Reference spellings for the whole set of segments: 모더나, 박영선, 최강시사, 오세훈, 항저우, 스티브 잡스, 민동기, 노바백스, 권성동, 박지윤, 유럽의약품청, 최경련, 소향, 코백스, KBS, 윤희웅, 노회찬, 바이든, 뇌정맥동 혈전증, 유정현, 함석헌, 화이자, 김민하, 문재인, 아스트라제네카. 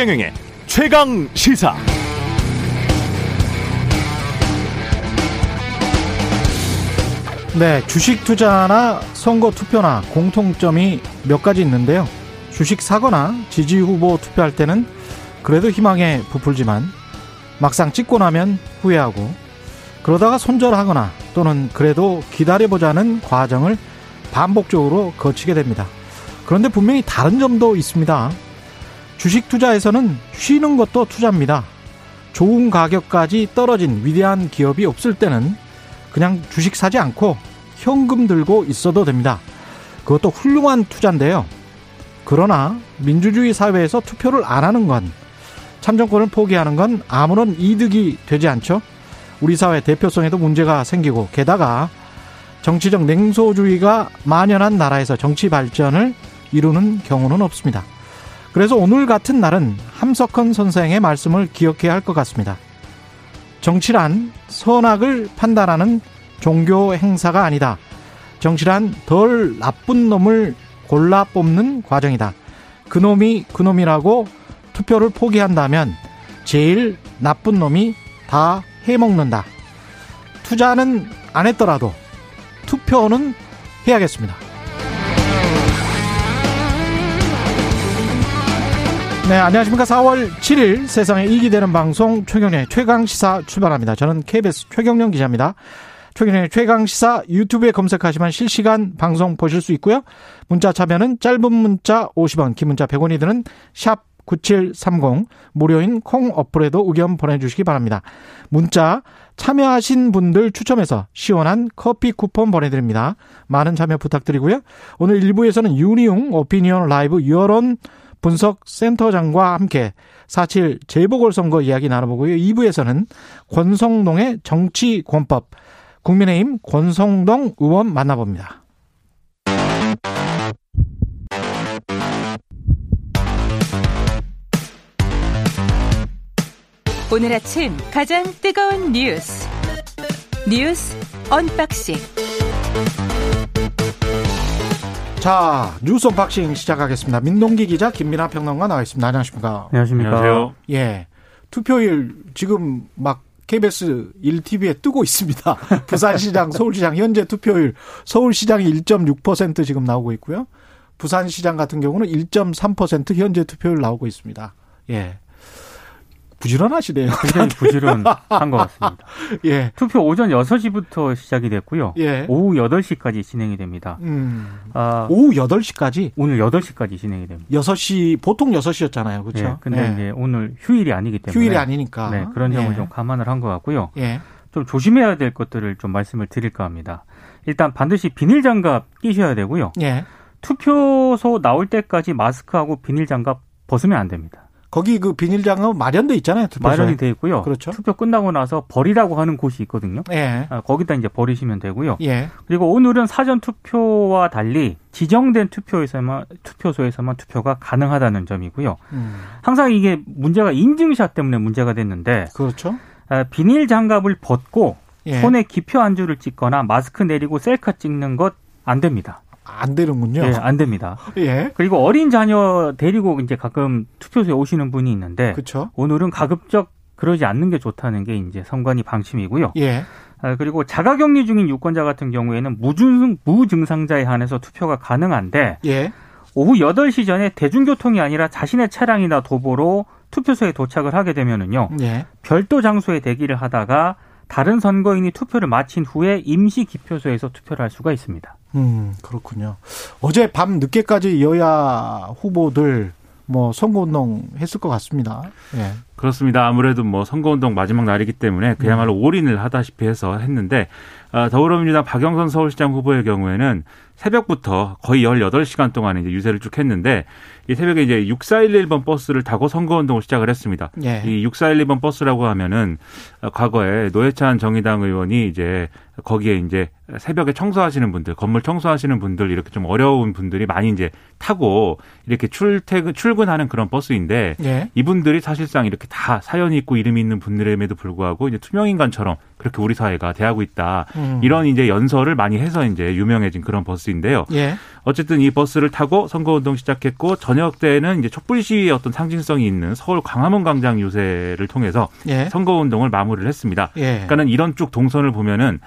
최경영의 최강시사. 네, 주식 투자나 선거 투표나 공통점이 몇 가지 있는데요. 주식 사거나 지지 후보 투표할 때는 그래도 희망에 부풀지만 막상 찍고 나면 후회하고, 그러다가 손절하거나 또는 그래도 기다려보자는 과정을 반복적으로 거치게 됩니다. 그런데 분명히 다른 점도 있습니다. 주식 투자에서는 쉬는 것도 투자입니다. 좋은 가격까지 떨어진 위대한 기업이 없을 때는 그냥 주식 사지 않고 현금 들고 있어도 됩니다. 그것도 훌륭한 투자인데요. 그러나 민주주의 사회에서 투표를 안 하는 건, 참정권을 포기하는 건 아무런 이득이 되지 않죠. 우리 사회 대표성에도 문제가 생기고, 게다가 정치적 냉소주의가 만연한 나라에서 정치 발전을 이루는 경우는 없습니다. 그래서 오늘 같은 날은 함석헌 선생의 말씀을 기억해야 할 것 같습니다. 정치란 선악을 판단하는 종교 행사가 아니다. 정치란 덜 나쁜 놈을 골라 뽑는 과정이다. 그놈이 그놈이라고 투표를 포기한다면 제일 나쁜 놈이 다 해먹는다. 투자는 안 했더라도 투표는 해야겠습니다. 네, 안녕하십니까. 4월 7일 세상에 이익이 되는 방송 최경련의 최강시사 출발합니다. 저는 KBS 최경련 기자입니다. 최경련의 최강시사 유튜브에 검색하시면 실시간 방송 보실 수 있고요. 문자 참여는 짧은 문자 50원, 긴 문자 100원이 드는 샵 9730, 무료인 콩 어플에도 의견 보내주시기 바랍니다. 문자 참여하신 분들 추첨해서 시원한 커피 쿠폰 보내드립니다. 많은 참여 부탁드리고요. 오늘 1부에서는 윤희웅 오피니언 라이브 여론 분석센터장과 함께 4.7 재보궐선거 이야기 나눠보고요. 2부에서는 권성동의 정치권법, 국민의힘 권성동 의원 만나봅니다. 오늘 아침 가장 뜨거운 뉴스 언박싱. 자, 뉴스 언박싱 시작하겠습니다. 민동기 기자, 김민하 평론가 나와 있습니다. 안녕하십니까? 안녕하십니까? 안녕하세요. 예, 투표일 지금 막 KBS 1TV에 뜨고 있습니다. 부산시장, 서울시장 현재 투표일, 서울시장이 1.6% 지금 나오고 있고요. 부산시장 같은 경우는 1.3% 현재 투표일 나오고 있습니다. 예. 부지런하시네요. 굉장히 부지런한 것 같습니다. 예. 투표 오전 6시부터 시작이 됐고요. 예. 오후 8시까지 진행이 됩니다. 오후 8시까지? 오늘 8시까지 진행이 됩니다. 6시, 보통 6시였잖아요. 그렇죠? 예. 근데 예. 이제 오늘 휴일이 아니기 때문에. 휴일이 아니니까. 네, 그런 점을 예. 좀 감안을 한 것 같고요. 예. 좀 조심해야 될 것들을 좀 말씀을 드릴까 합니다. 일단 반드시 비닐 장갑 끼셔야 되고요. 예. 투표소 나올 때까지 마스크하고 비닐 장갑 벗으면 안 됩니다. 거기 그 비닐장갑 마련돼 있잖아요. 투표소에. 마련이 돼 있고요. 그렇죠. 투표 끝나고 나서 버리라고 하는 곳이 있거든요. 예. 거기다 이제 버리시면 되고요. 예. 그리고 오늘은 사전 투표와 달리 지정된 투표소에서만 투표가 가능하다는 점이고요. 항상 이게 문제가 인증샷 때문에 문제가 됐는데, 그렇죠. 비닐장갑을 벗고 예. 손에 기표 안주를 찍거나 마스크 내리고 셀카 찍는 것 안 됩니다. 안 되는군요. 예, 안 됩니다. 예. 그리고 어린 자녀 데리고 이제 가끔 투표소에 오시는 분이 있는데, 그쵸? 오늘은 가급적 그러지 않는 게 좋다는 게 이제 선관위 방침이고요. 예. 그리고 자가격리 중인 유권자 같은 경우에는 무증상자에 한해서 투표가 가능한데, 예. 오후 8시 전에 대중교통이 아니라 자신의 차량이나 도보로 투표소에 도착을 하게 되면은요, 예. 별도 장소에 대기를 하다가 다른 선거인이 투표를 마친 후에 임시 기표소에서 투표를 할 수가 있습니다. 그렇군요. 어제 밤 늦게까지 여야 후보들 뭐 선거운동 했을 것 같습니다. 예. 그렇습니다. 아무래도 뭐 선거운동 마지막 날이기 때문에 그야말로 올인을 하다시피 해서 했는데, 더불어민주당 박영선 서울시장 후보의 경우에는 새벽부터 거의 18시간 동안 이제 유세를 쭉 했는데, 이 새벽에 이제 6411번 버스를 타고 선거운동을 시작을 했습니다. 예. 이 6411번 버스라고 하면은 과거에 노회찬 정의당 의원이 이제 거기에 이제 새벽에 청소하시는 분들, 건물 청소하시는 분들, 이렇게 좀 어려운 분들이 많이 이제 타고 이렇게 출근하는 그런 버스인데, 예. 이분들이 사실상 이렇게 다 사연이 있고 이름이 있는 분들임에도 불구하고 이제 투명인간처럼 그렇게 우리 사회가 대하고 있다. 이런 이제 연설을 많이 해서 이제 유명해진 그런 버스인데요. 예. 어쨌든 이 버스를 타고 선거운동 시작했고 저녁 때는 이제 촛불 시위의 어떤 상징성이 있는 서울 광화문 광장 유세를 통해서 예. 선거운동을 마무리를 했습니다. 예. 그러니까는 이런 쭉 동선을 보면은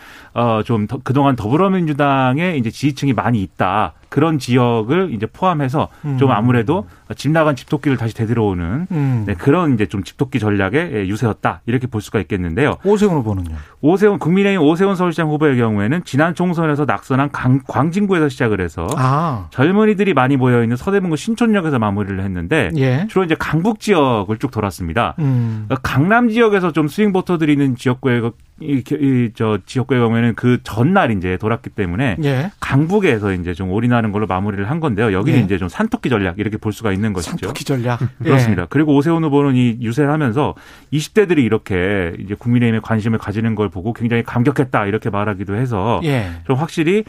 좀 그동안 더불어민주당의 이제 지지층이 많이 있다. 그런 지역을 이제 포함해서 좀 아무래도 집 나간 집토끼를 다시 되돌아오는 네, 그런 이제 좀 집토끼 전략의 유세였다 이렇게 볼 수가 있겠는데요. 오세훈 후보는요? 오세훈 국민의힘 오세훈 서울시장 후보의 경우에는 지난 총선에서 낙선한 광진구에서 시작을 해서 젊은이들이 많이 모여 있는 서대문구 신촌역에서 마무리를 했는데 예. 주로 이제 강북 지역을 쭉 돌았습니다. 강남 지역에서 좀 스윙 보터들이 있는 지역구에 지역구의 경우에는 그 전날 이제 돌았기 때문에 예. 강북에서 이제 좀 올인하는 걸로 마무리를 한 건데요. 여기는 예. 이제 좀 산토끼 전략 이렇게 볼 수가 있는 것이죠. 산토끼 전략. 그렇습니다. 예. 그리고 오세훈 후보는 이 유세를 하면서 20대들이 이렇게 이제 국민의힘에 관심을 가지는 걸 보고 굉장히 감격했다 이렇게 말하기도 해서 예. 좀 확실히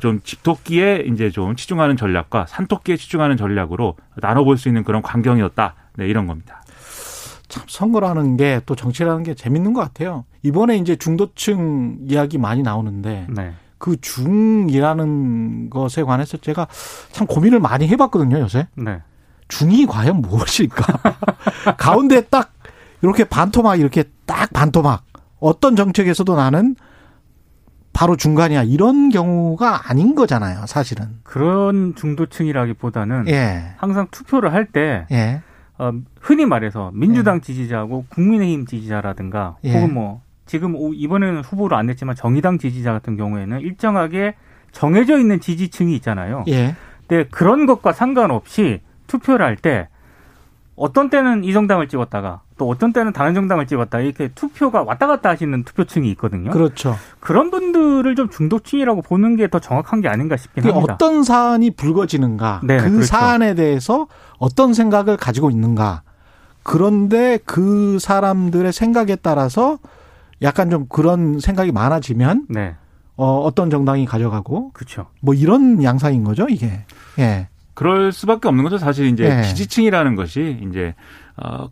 좀 집토끼에 이제 좀 치중하는 전략과 산토끼에 치중하는 전략으로 나눠볼 수 있는 그런 광경이었다. 네, 이런 겁니다. 참 선거라는 게 또 정치라는 게 재밌는 것 같아요. 이번에 이제 중도층 이야기 많이 나오는데 네. 그 중이라는 것에 관해서 제가 참 고민을 많이 해봤거든요 요새. 네. 중이 과연 무엇일까? 가운데 딱 이렇게 반토막 이렇게 딱 반토막 어떤 정책에서도 나는 바로 중간이야 이런 경우가 아닌 거잖아요 사실은. 그런 중도층이라기보다는 예. 항상 투표를 할 때. 예. 흔히 말해서 민주당 예. 지지자하고 국민의힘 지지자라든가 예. 혹은 뭐 지금 이번에는 후보로 안 냈지만 정의당 지지자 같은 경우에는 일정하게 정해져 있는 지지층이 있잖아요. 예. 근데 그런 것과 상관없이 투표를 할 때 어떤 때는 이 정당을 찍었다가 또 어떤 때는 다른 정당을 찍었다 이렇게 투표가 왔다 갔다 하시는 투표층이 있거든요. 그렇죠. 그런 분들을 좀 중도층이라고 보는 게 더 정확한 게 아닌가 싶긴 합니다. 어떤 사안이 불거지는가 네네, 그 그렇죠. 사안에 대해서 어떤 생각을 가지고 있는가 그런데 그 사람들의 생각에 따라서 약간 좀 그런 생각이 많아지면 네. 어떤 정당이 가져가고 그렇죠. 뭐 이런 양상인 거죠 이게. 예. 그럴 수밖에 없는 거죠. 사실 이제 네. 지지층이라는 것이 이제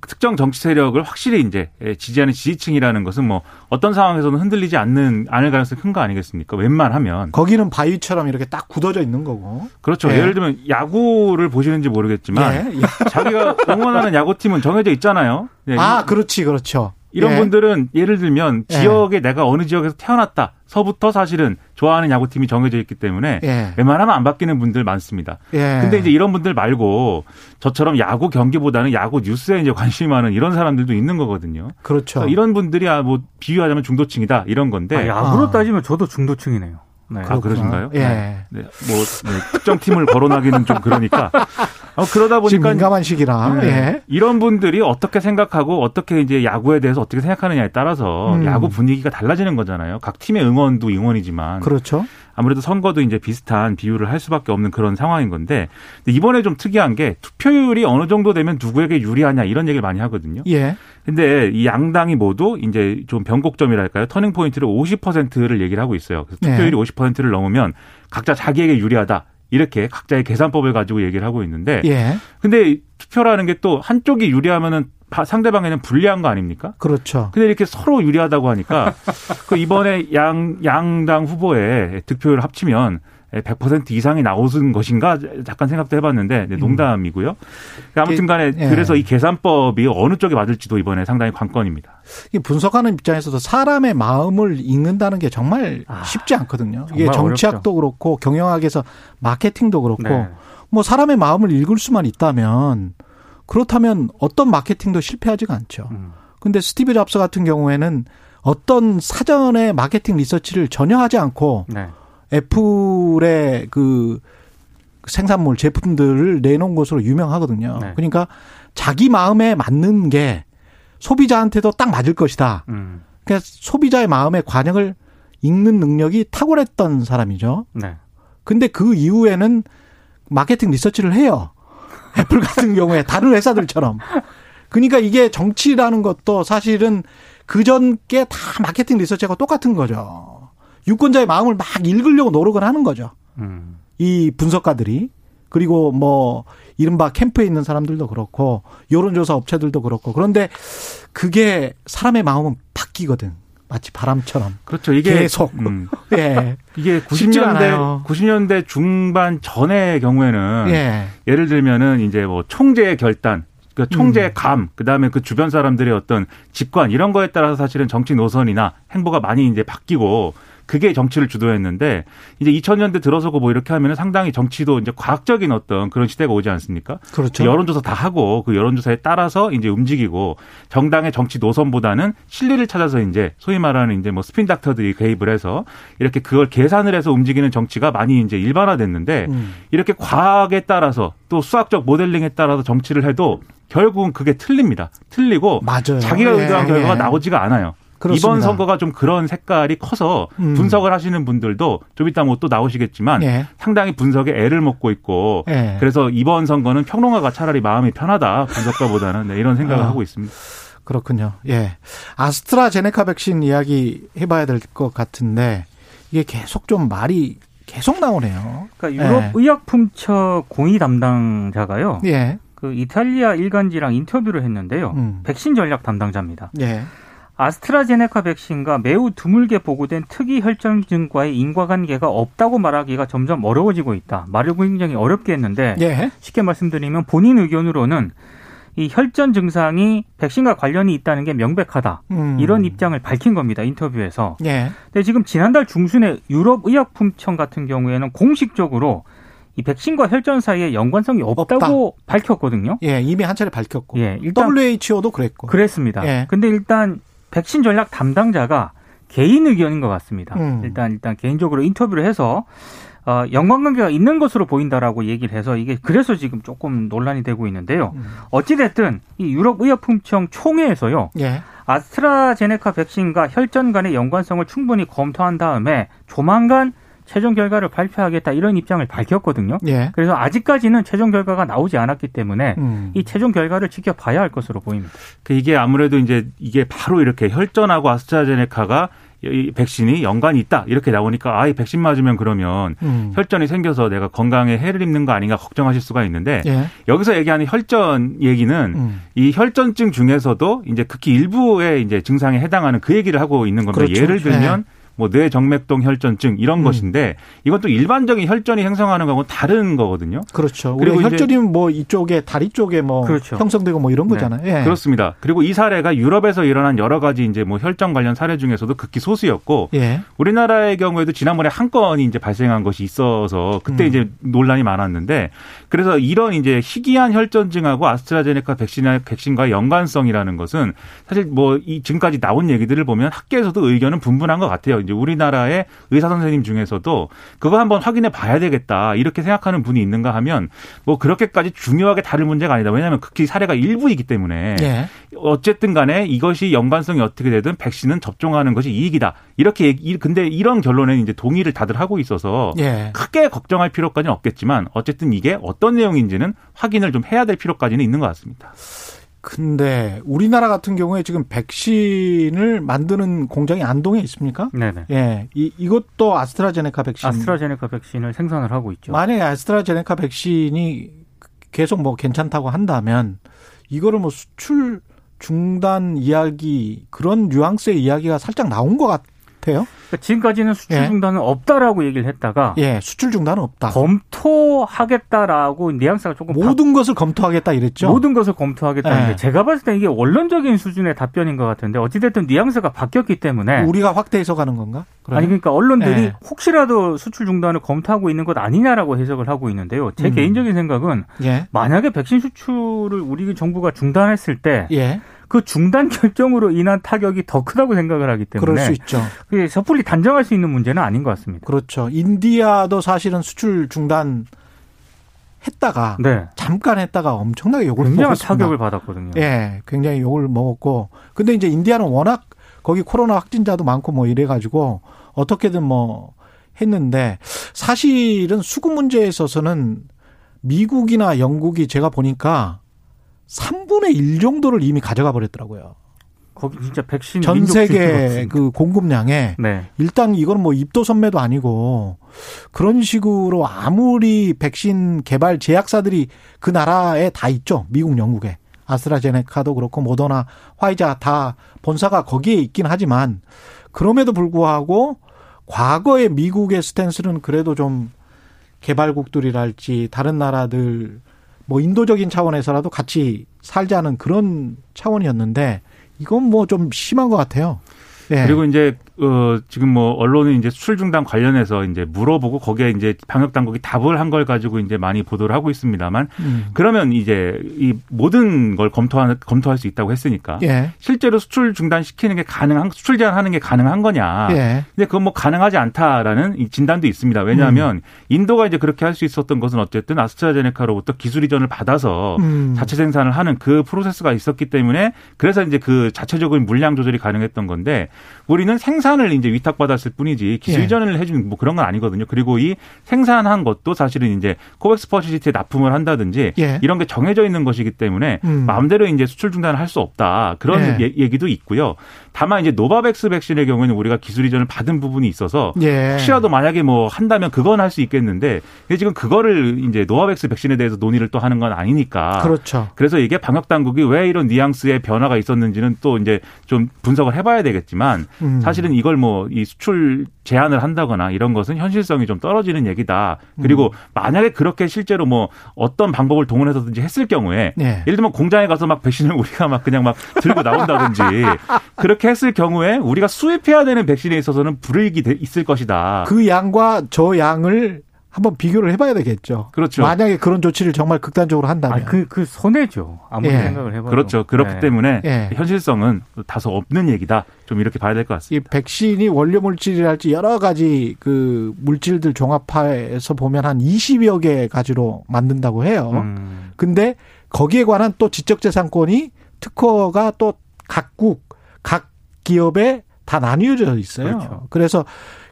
특정 정치 세력을 확실히 이제 지지하는 지지층이라는 것은 뭐 어떤 상황에서는 흔들리지 않을 가능성이 큰 거 아니겠습니까? 웬만하면 거기는 바위처럼 이렇게 딱 굳어져 있는 거고. 그렇죠. 네. 예를 들면 야구를 보시는지 모르겠지만 네. 자기가 응원하는 야구팀은 정해져 있잖아요. 네. 아, 그렇지, 그렇죠. 이런 예. 분들은 예를 들면 지역에 예. 내가 어느 지역에서 태어났다. 서부터 사실은 좋아하는 야구팀이 정해져 있기 때문에 예. 웬만하면 안 바뀌는 분들 많습니다. 그런데 예. 이제 이런 분들 말고 저처럼 야구 경기보다는 야구 뉴스에 이제 관심이 많은 이런 사람들도 있는 거거든요. 그렇죠. 그러니까 이런 분들이 뭐 비유하자면 중도층이다 이런 건데. 아, 야구로 따지면 저도 중도층이네요. 네. 아, 그러신가요? 예. 네. 네. 뭐 네. 특정 팀을 거론하기는 좀 그러니까. 그러다 보니까 민감한 시기라 네. 예. 이런 분들이 어떻게 생각하고 어떻게 이제 야구에 대해서 어떻게 생각하느냐에 따라서 야구 분위기가 달라지는 거잖아요. 각 팀의 응원도 응원이지만 그렇죠. 아무래도 선거도 이제 비슷한 비유를 할 수밖에 없는 그런 상황인 건데 근데 이번에 좀 특이한 게 투표율이 어느 정도 되면 누구에게 유리하냐 이런 얘기를 많이 하거든요. 예. 근데 이 양당이 모두 이제 좀 변곡점이랄까요? 터닝 포인트를 50%를 얘기를 하고 있어요. 그래서 투표율이 예. 50%를 넘으면 각자 자기에게 유리하다. 이렇게 각자의 계산법을 가지고 얘기를 하고 있는데 예. 근데 투표라는 게 또 한쪽이 유리하면은 상대방에는 불리한 거 아닙니까? 그렇죠. 근데 이렇게 서로 유리하다고 하니까 그 이번에 양당 후보의 득표율을 합치면 100% 이상이 나오는 것인가 잠깐 생각도 해봤는데 네, 농담이고요. 아무튼간에 예. 그래서 이 계산법이 어느 쪽에 맞을지도 이번에 상당히 관건입니다. 이게 분석하는 입장에서도 사람의 마음을 읽는다는 게 정말 쉽지 않거든요. 이게 정치학도 어렵죠. 그렇고 경영학에서 마케팅도 그렇고 네. 뭐 사람의 마음을 읽을 수만 있다면 그렇다면 어떤 마케팅도 실패하지가 않죠. 근데 스티브 잡스 같은 경우에는 어떤 사전의 마케팅 리서치를 전혀 하지 않고 네. 애플의 그 생산물 제품들을 내놓은 것으로 유명하거든요. 네. 그러니까 자기 마음에 맞는 게 소비자한테도 딱 맞을 것이다. 그러니까 소비자의 마음의 관영을 읽는 능력이 탁월했던 사람이죠. 네. 근데 그 이후에는 마케팅 리서치를 해요. 애플 같은 경우에 다른 회사들처럼. 그러니까 이게 정치라는 것도 사실은 그전 게 다 마케팅 리서치하고 똑같은 거죠. 유권자의 마음을 막 읽으려고 노력을 하는 거죠. 이 분석가들이. 그리고 뭐 이른바 캠프에 있는 사람들도 그렇고 여론조사 업체들도 그렇고. 그런데 그게 사람의 마음은 바뀌거든. 마치 바람처럼. 그렇죠. 이게 계속. 예. 이게 90년대 중반 전의 경우에는 예. 예를 들면은 이제 뭐 총재의 결단, 그러니까 총재의 감, 그다음에 그 주변 사람들의 어떤 직관 이런 거에 따라서 사실은 정치 노선이나 행보가 많이 이제 바뀌고 그게 정치를 주도했는데 이제 2000년대 들어서고 뭐 이렇게 하면은 상당히 정치도 이제 과학적인 어떤 그런 시대가 오지 않습니까? 그렇죠. 그 여론조사 다 하고 그 여론조사에 따라서 이제 움직이고 정당의 정치 노선보다는 실리를 찾아서 이제 소위 말하는 이제 뭐 스핀 닥터들이 개입을 해서 이렇게 그걸 계산을 해서 움직이는 정치가 많이 이제 일반화됐는데 이렇게 과학에 따라서 또 수학적 모델링에 따라서 정치를 해도 결국은 그게 틀립니다. 틀리고 맞아요. 자기가 의도한 결과가 나오지가 않아요. 그렇습니다. 이번 선거가 좀 그런 색깔이 커서 분석을 하시는 분들도 좀 이따 뭐 또 나오시겠지만 예. 상당히 분석에 애를 먹고 있고 예. 그래서 이번 선거는 평론가가 차라리 마음이 편하다. 분석가보다는 네, 이런 생각을 하고 있습니다. 그렇군요. 예, 아스트라제네카 백신 이야기 해봐야 될 것 같은데 이게 계속 좀 말이 계속 나오네요. 그러니까 유럽 예. 의약품처 공의 담당자가요. 예. 그 이탈리아 일간지랑 인터뷰를 했는데요. 백신 전략 담당자입니다. 예. 아스트라제네카 백신과 매우 드물게 보고된 특이 혈전증과의 인과관계가 없다고 말하기가 점점 어려워지고 있다. 말을 굉장히 어렵게 했는데 예. 쉽게 말씀드리면 본인 의견으로는 이 혈전 증상이 백신과 관련이 있다는 게 명백하다. 이런 입장을 밝힌 겁니다. 인터뷰에서. 예. 근데 지금 지난달 중순에 유럽의약품청 같은 경우에는 공식적으로 이 백신과 혈전 사이에 연관성이 없다고 밝혔거든요. 예, 이미 한 차례 밝혔고. 예, 일단 WHO도 그랬고. 그랬습니다. 예. 근데 일단 백신 전략 담당자가 개인 의견인 것 같습니다. 일단 개인적으로 인터뷰를 해서 연관관계가 있는 것으로 보인다라고 얘기를 해서 이게 그래서 지금 조금 논란이 되고 있는데요. 어찌됐든 이 유럽의약품청 총회에서요. 예. 아스트라제네카 백신과 혈전 간의 연관성을 충분히 검토한 다음에 조만간 최종 결과를 발표하겠다 이런 입장을 밝혔거든요. 예. 그래서 아직까지는 최종 결과가 나오지 않았기 때문에 이 최종 결과를 지켜봐야 할 것으로 보입니다. 이게 아무래도 이제 이게 바로 이렇게 혈전하고 아스트라제네카가 이 백신이 연관이 있다 이렇게 나오니까 이 백신 맞으면 그러면 혈전이 생겨서 내가 건강에 해를 입는 거 아닌가 걱정하실 수가 있는데 예. 여기서 얘기하는 혈전 얘기는 이 혈전증 중에서도 이제 극히 일부의 이제 증상에 해당하는 그 얘기를 하고 있는 겁니다. 그렇죠. 예를 들면. 예. 뭐 뇌정맥동 혈전증 이런 것인데 이건 또 일반적인 혈전이 형성하는 거하고는 다른 거거든요. 그렇죠. 그리고 혈전이면 뭐 이쪽에 다리 쪽에 뭐 그렇죠. 형성되고 뭐 이런 거잖아요. 네. 예. 그렇습니다. 그리고 이 사례가 유럽에서 일어난 여러 가지 이제 뭐 혈전 관련 사례 중에서도 극히 소수였고 예. 우리나라의 경우에도 지난번에 한 건이 이제 발생한 것이 있어서 그때 이제 논란이 많았는데 그래서 이런 이제 희귀한 혈전증하고 아스트라제네카 백신과 연관성이라는 것은 사실 뭐 이 지금까지 나온 얘기들을 보면 학계에서도 의견은 분분한 것 같아요. 이제 우리나라의 의사 선생님 중에서도 그거 한번 확인해 봐야 되겠다 이렇게 생각하는 분이 있는가 하면 뭐 그렇게까지 중요하게 다를 문제가 아니다. 왜냐하면 극히 사례가 일부이기 때문에 예. 어쨌든 간에 이것이 연관성이 어떻게 되든 백신은 접종하는 것이 이익이다. 이렇게 근데 이런 결론에는 이제 동의를 다들 하고 있어서 예. 크게 걱정할 필요까지는 없겠지만 어쨌든 이게 어떤 내용인지는 확인을 좀 해야 될 필요까지는 있는 것 같습니다. 근데 우리나라 같은 경우에 지금 백신을 만드는 공장이 안동에 있습니까? 네네. 예, 이것도 아스트라제네카 백신을 생산을 하고 있죠. 만약에 아스트라제네카 백신이 계속 뭐 괜찮다고 한다면 이거를 뭐 수출 중단 이야기 그런 뉘앙스의 이야기가 살짝 나온 것 같아요. 그러니까 지금까지는 수출 중단은 예. 없다라고 얘기를 했다가 예, 수출 중단은 없다. 검토하겠다라고 뉘앙스가 조금 모든 것을 검토하겠다 이랬죠. 모든 것을 검토하겠다는 게 제가 봤을 때 이게 원론적인 수준의 답변인 것 같은데 어찌됐든 뉘앙스가 바뀌었기 때문에 우리가 확대해서 가는 건가? 그러면? 아니 그러니까 언론들이 예. 혹시라도 수출 중단을 검토하고 있는 것 아니냐라고 해석을 하고 있는데요. 제 개인적인 생각은 예. 만약에 백신 수출을 우리 정부가 중단했을 때 예. 그 중단 결정으로 인한 타격이 더 크다고 생각을 하기 때문에 그럴 수 있죠. 그게 섣불리 단정할 수 있는 문제는 아닌 것 같습니다. 그렇죠. 인디아도 사실은 수출 중단 했다가 네. 잠깐 했다가 엄청나게 욕을 먹었습니다. 굉장히 타격을 받았거든요. 예, 굉장히 욕을 먹었고 근데 이제 인디아는 워낙 거기 코로나 확진자도 많고 뭐 이래가지고 어떻게든 뭐 했는데 사실은 수급 문제에 있어서는 미국이나 영국이 제가 보니까 3분의 1 정도를 이미 가져가 버렸더라고요. 거기 진짜 백신 전 세계 그 공급량에 네. 일단 이건 뭐 입도 선매도 아니고 그런 식으로 아무리 백신 개발 제약사들이 그 나라에 다 있죠. 미국, 영국에. 아스트라제네카도 그렇고 모더나, 화이자 다 본사가 거기에 있긴 하지만 그럼에도 불구하고 과거의 미국의 스탠스는 그래도 좀 개발국들이랄지 다른 나라들 뭐 인도적인 차원에서라도 같이 살자는 그런 차원이었는데 이건 뭐 좀 심한 것 같아요. 네. 그리고 이제 지금 뭐 언론은 이제 수출 중단 관련해서 이제 물어보고 거기에 이제 방역 당국이 답을 한 걸 가지고 이제 많이 보도를 하고 있습니다만 그러면 이제 이 모든 걸 검토할 수 있다고 했으니까 예. 실제로 수출 중단 시키는 게 수출 제한하는 게 가능한 거냐? 예. 근데 그건 뭐 가능하지 않다라는 이 진단도 있습니다. 왜냐하면 인도가 이제 그렇게 할 수 있었던 것은 어쨌든 아스트라제네카로부터 기술 이전을 받아서 자체 생산을 하는 그 프로세스가 있었기 때문에 그래서 이제 그 자체적인 물량 조절이 가능했던 건데 우리는 생산을 이제 위탁받았을 뿐이지 기술 이전을 해준 뭐 그런 건 아니거든요. 그리고 이 생산한 것도 사실은 이제 코백스 퍼시리티에 납품을 한다든지 예. 이런 게 정해져 있는 것이기 때문에 마음대로 이제 수출 중단을 할 수 없다 그런 예. 얘기도 있고요. 다만 이제 노바백스 백신의 경우에는 우리가 기술 이전을 받은 부분이 있어서 예. 혹시라도 만약에 뭐 한다면 그건 할 수 있겠는데 근데 지금 그거를 이제 노바백스 백신에 대해서 논의를 또 하는 건 아니니까 그렇죠. 그래서 이게 방역 당국이 왜 이런 뉘앙스의 변화가 있었는지는 또 이제 좀 분석을 해봐야 되겠지만 사실은 이걸 뭐 이 수출 제한을 한다거나 이런 것은 현실성이 좀 떨어지는 얘기다. 그리고 만약에 그렇게 실제로 뭐 어떤 방법을 동원해서든지 했을 경우에 네. 예를 들면 공장에 가서 막 백신을 우리가 막 그냥 막 들고 나온다든지 그렇게 했을 경우에 우리가 수입해야 되는 백신에 있어서는 불이익이 있을 것이다. 그 양과 저 양을 한번 비교를 해봐야 되겠죠. 그렇죠. 만약에 그런 조치를 정말 극단적으로 한다면. 아, 그 손해죠. 아무리 예. 생각을 해봐도. 그렇죠. 그렇기 예. 때문에 예. 현실성은 다소 없는 얘기다. 좀 이렇게 봐야 될 것 같습니다. 이 백신이 원료 물질이랄지 여러 가지 그 물질들 종합해서 보면 한 20여 개 가지로 만든다고 해요. 근데 거기에 관한 또 지적재산권이 특허가 또 각 기업에 다 나뉘어져 있어요. 그렇죠. 그래서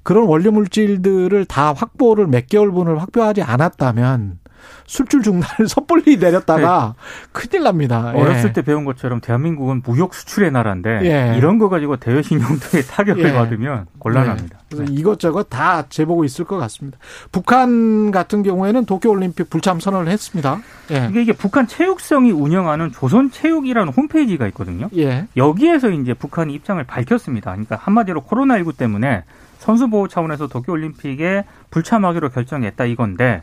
그런 원료 물질들을 다 확보를 몇 개월분을 확보하지 않았다면 수출 중단을 섣불리 내렸다가 큰일 납니다. 어렸을 예. 때 배운 것처럼 대한민국은 무역 수출의 나라인데 예. 이런 거 가지고 대외신용도에 타격을 예. 받으면 곤란합니다. 예. 그래서 이것저것 다 재보고 있을 것 같습니다. 북한 같은 경우에는 도쿄올림픽 불참 선언을 했습니다. 예. 이게 북한 체육성이 운영하는 조선체육이라는 홈페이지가 있거든요. 예. 여기에서 이제 북한이 입장을 밝혔습니다. 그러니까 한마디로 코로나19 때문에 선수 보호 차원에서 도쿄올림픽에 불참하기로 결정했다 이건데,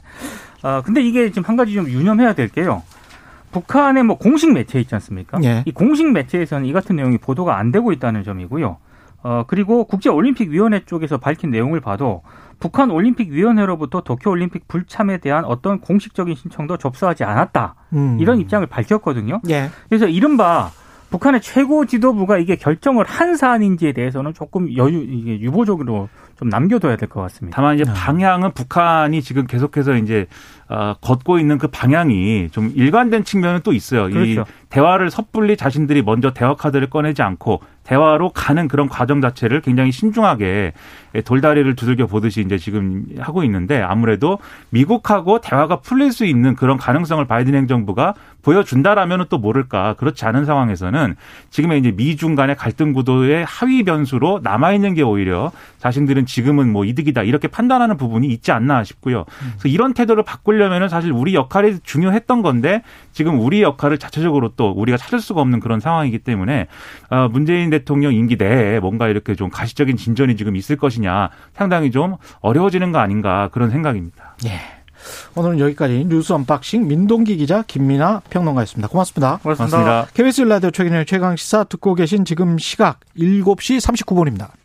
근데 이게 지금 한 가지 좀 유념해야 될 게요. 북한의 뭐 공식 매체 있지 않습니까? 예. 이 공식 매체에서는 이 같은 내용이 보도가 안 되고 있다는 점이고요. 그리고 국제올림픽위원회 쪽에서 밝힌 내용을 봐도 북한 올림픽위원회로부터 도쿄올림픽 불참에 대한 어떤 공식적인 신청도 접수하지 않았다. 이런 입장을 밝혔거든요. 예. 그래서 이른바 북한의 최고 지도부가 이게 결정을 한 사안인지에 대해서는 조금 이게 유보적으로 좀 남겨둬야 될 것 같습니다. 다만 이제 방향은 북한이 지금 계속해서 이제 걷고 있는 그 방향이 좀 일관된 측면은 또 있어요. 그렇죠. 이 대화를 섣불리 자신들이 먼저 대화 카드를 꺼내지 않고 대화로 가는 그런 과정 자체를 굉장히 신중하게 돌다리를 두들겨 보듯이 이제 지금 하고 있는데 아무래도 미국하고 대화가 풀릴 수 있는 그런 가능성을 바이든 행정부가 보여준다라면은 또 모를까. 그렇지 않은 상황에서는 지금의 이제 미중 간의 갈등 구도의 하위 변수로 남아있는 게 오히려 자신들은 지금은 뭐 이득이다 이렇게 판단하는 부분이 있지 않나 싶고요. 그래서 이런 태도를 바꾸려면은 사실 우리 역할이 중요했던 건데 지금 우리 역할을 자체적으로 또 우리가 찾을 수가 없는 그런 상황이기 때문에 문재인 대통령 임기 내에 뭔가 이렇게 좀 가시적인 진전이 지금 있을 것이냐 상당히 좀 어려워지는 거 아닌가 그런 생각입니다. 예. 오늘은 여기까지 뉴스 언박싱 민동기 기자 김민하 평론가였습니다. 고맙습니다. 고맙습니다. KBS 라디오 최근의 최강시사 듣고 계신 지금 시각 7시 39분입니다.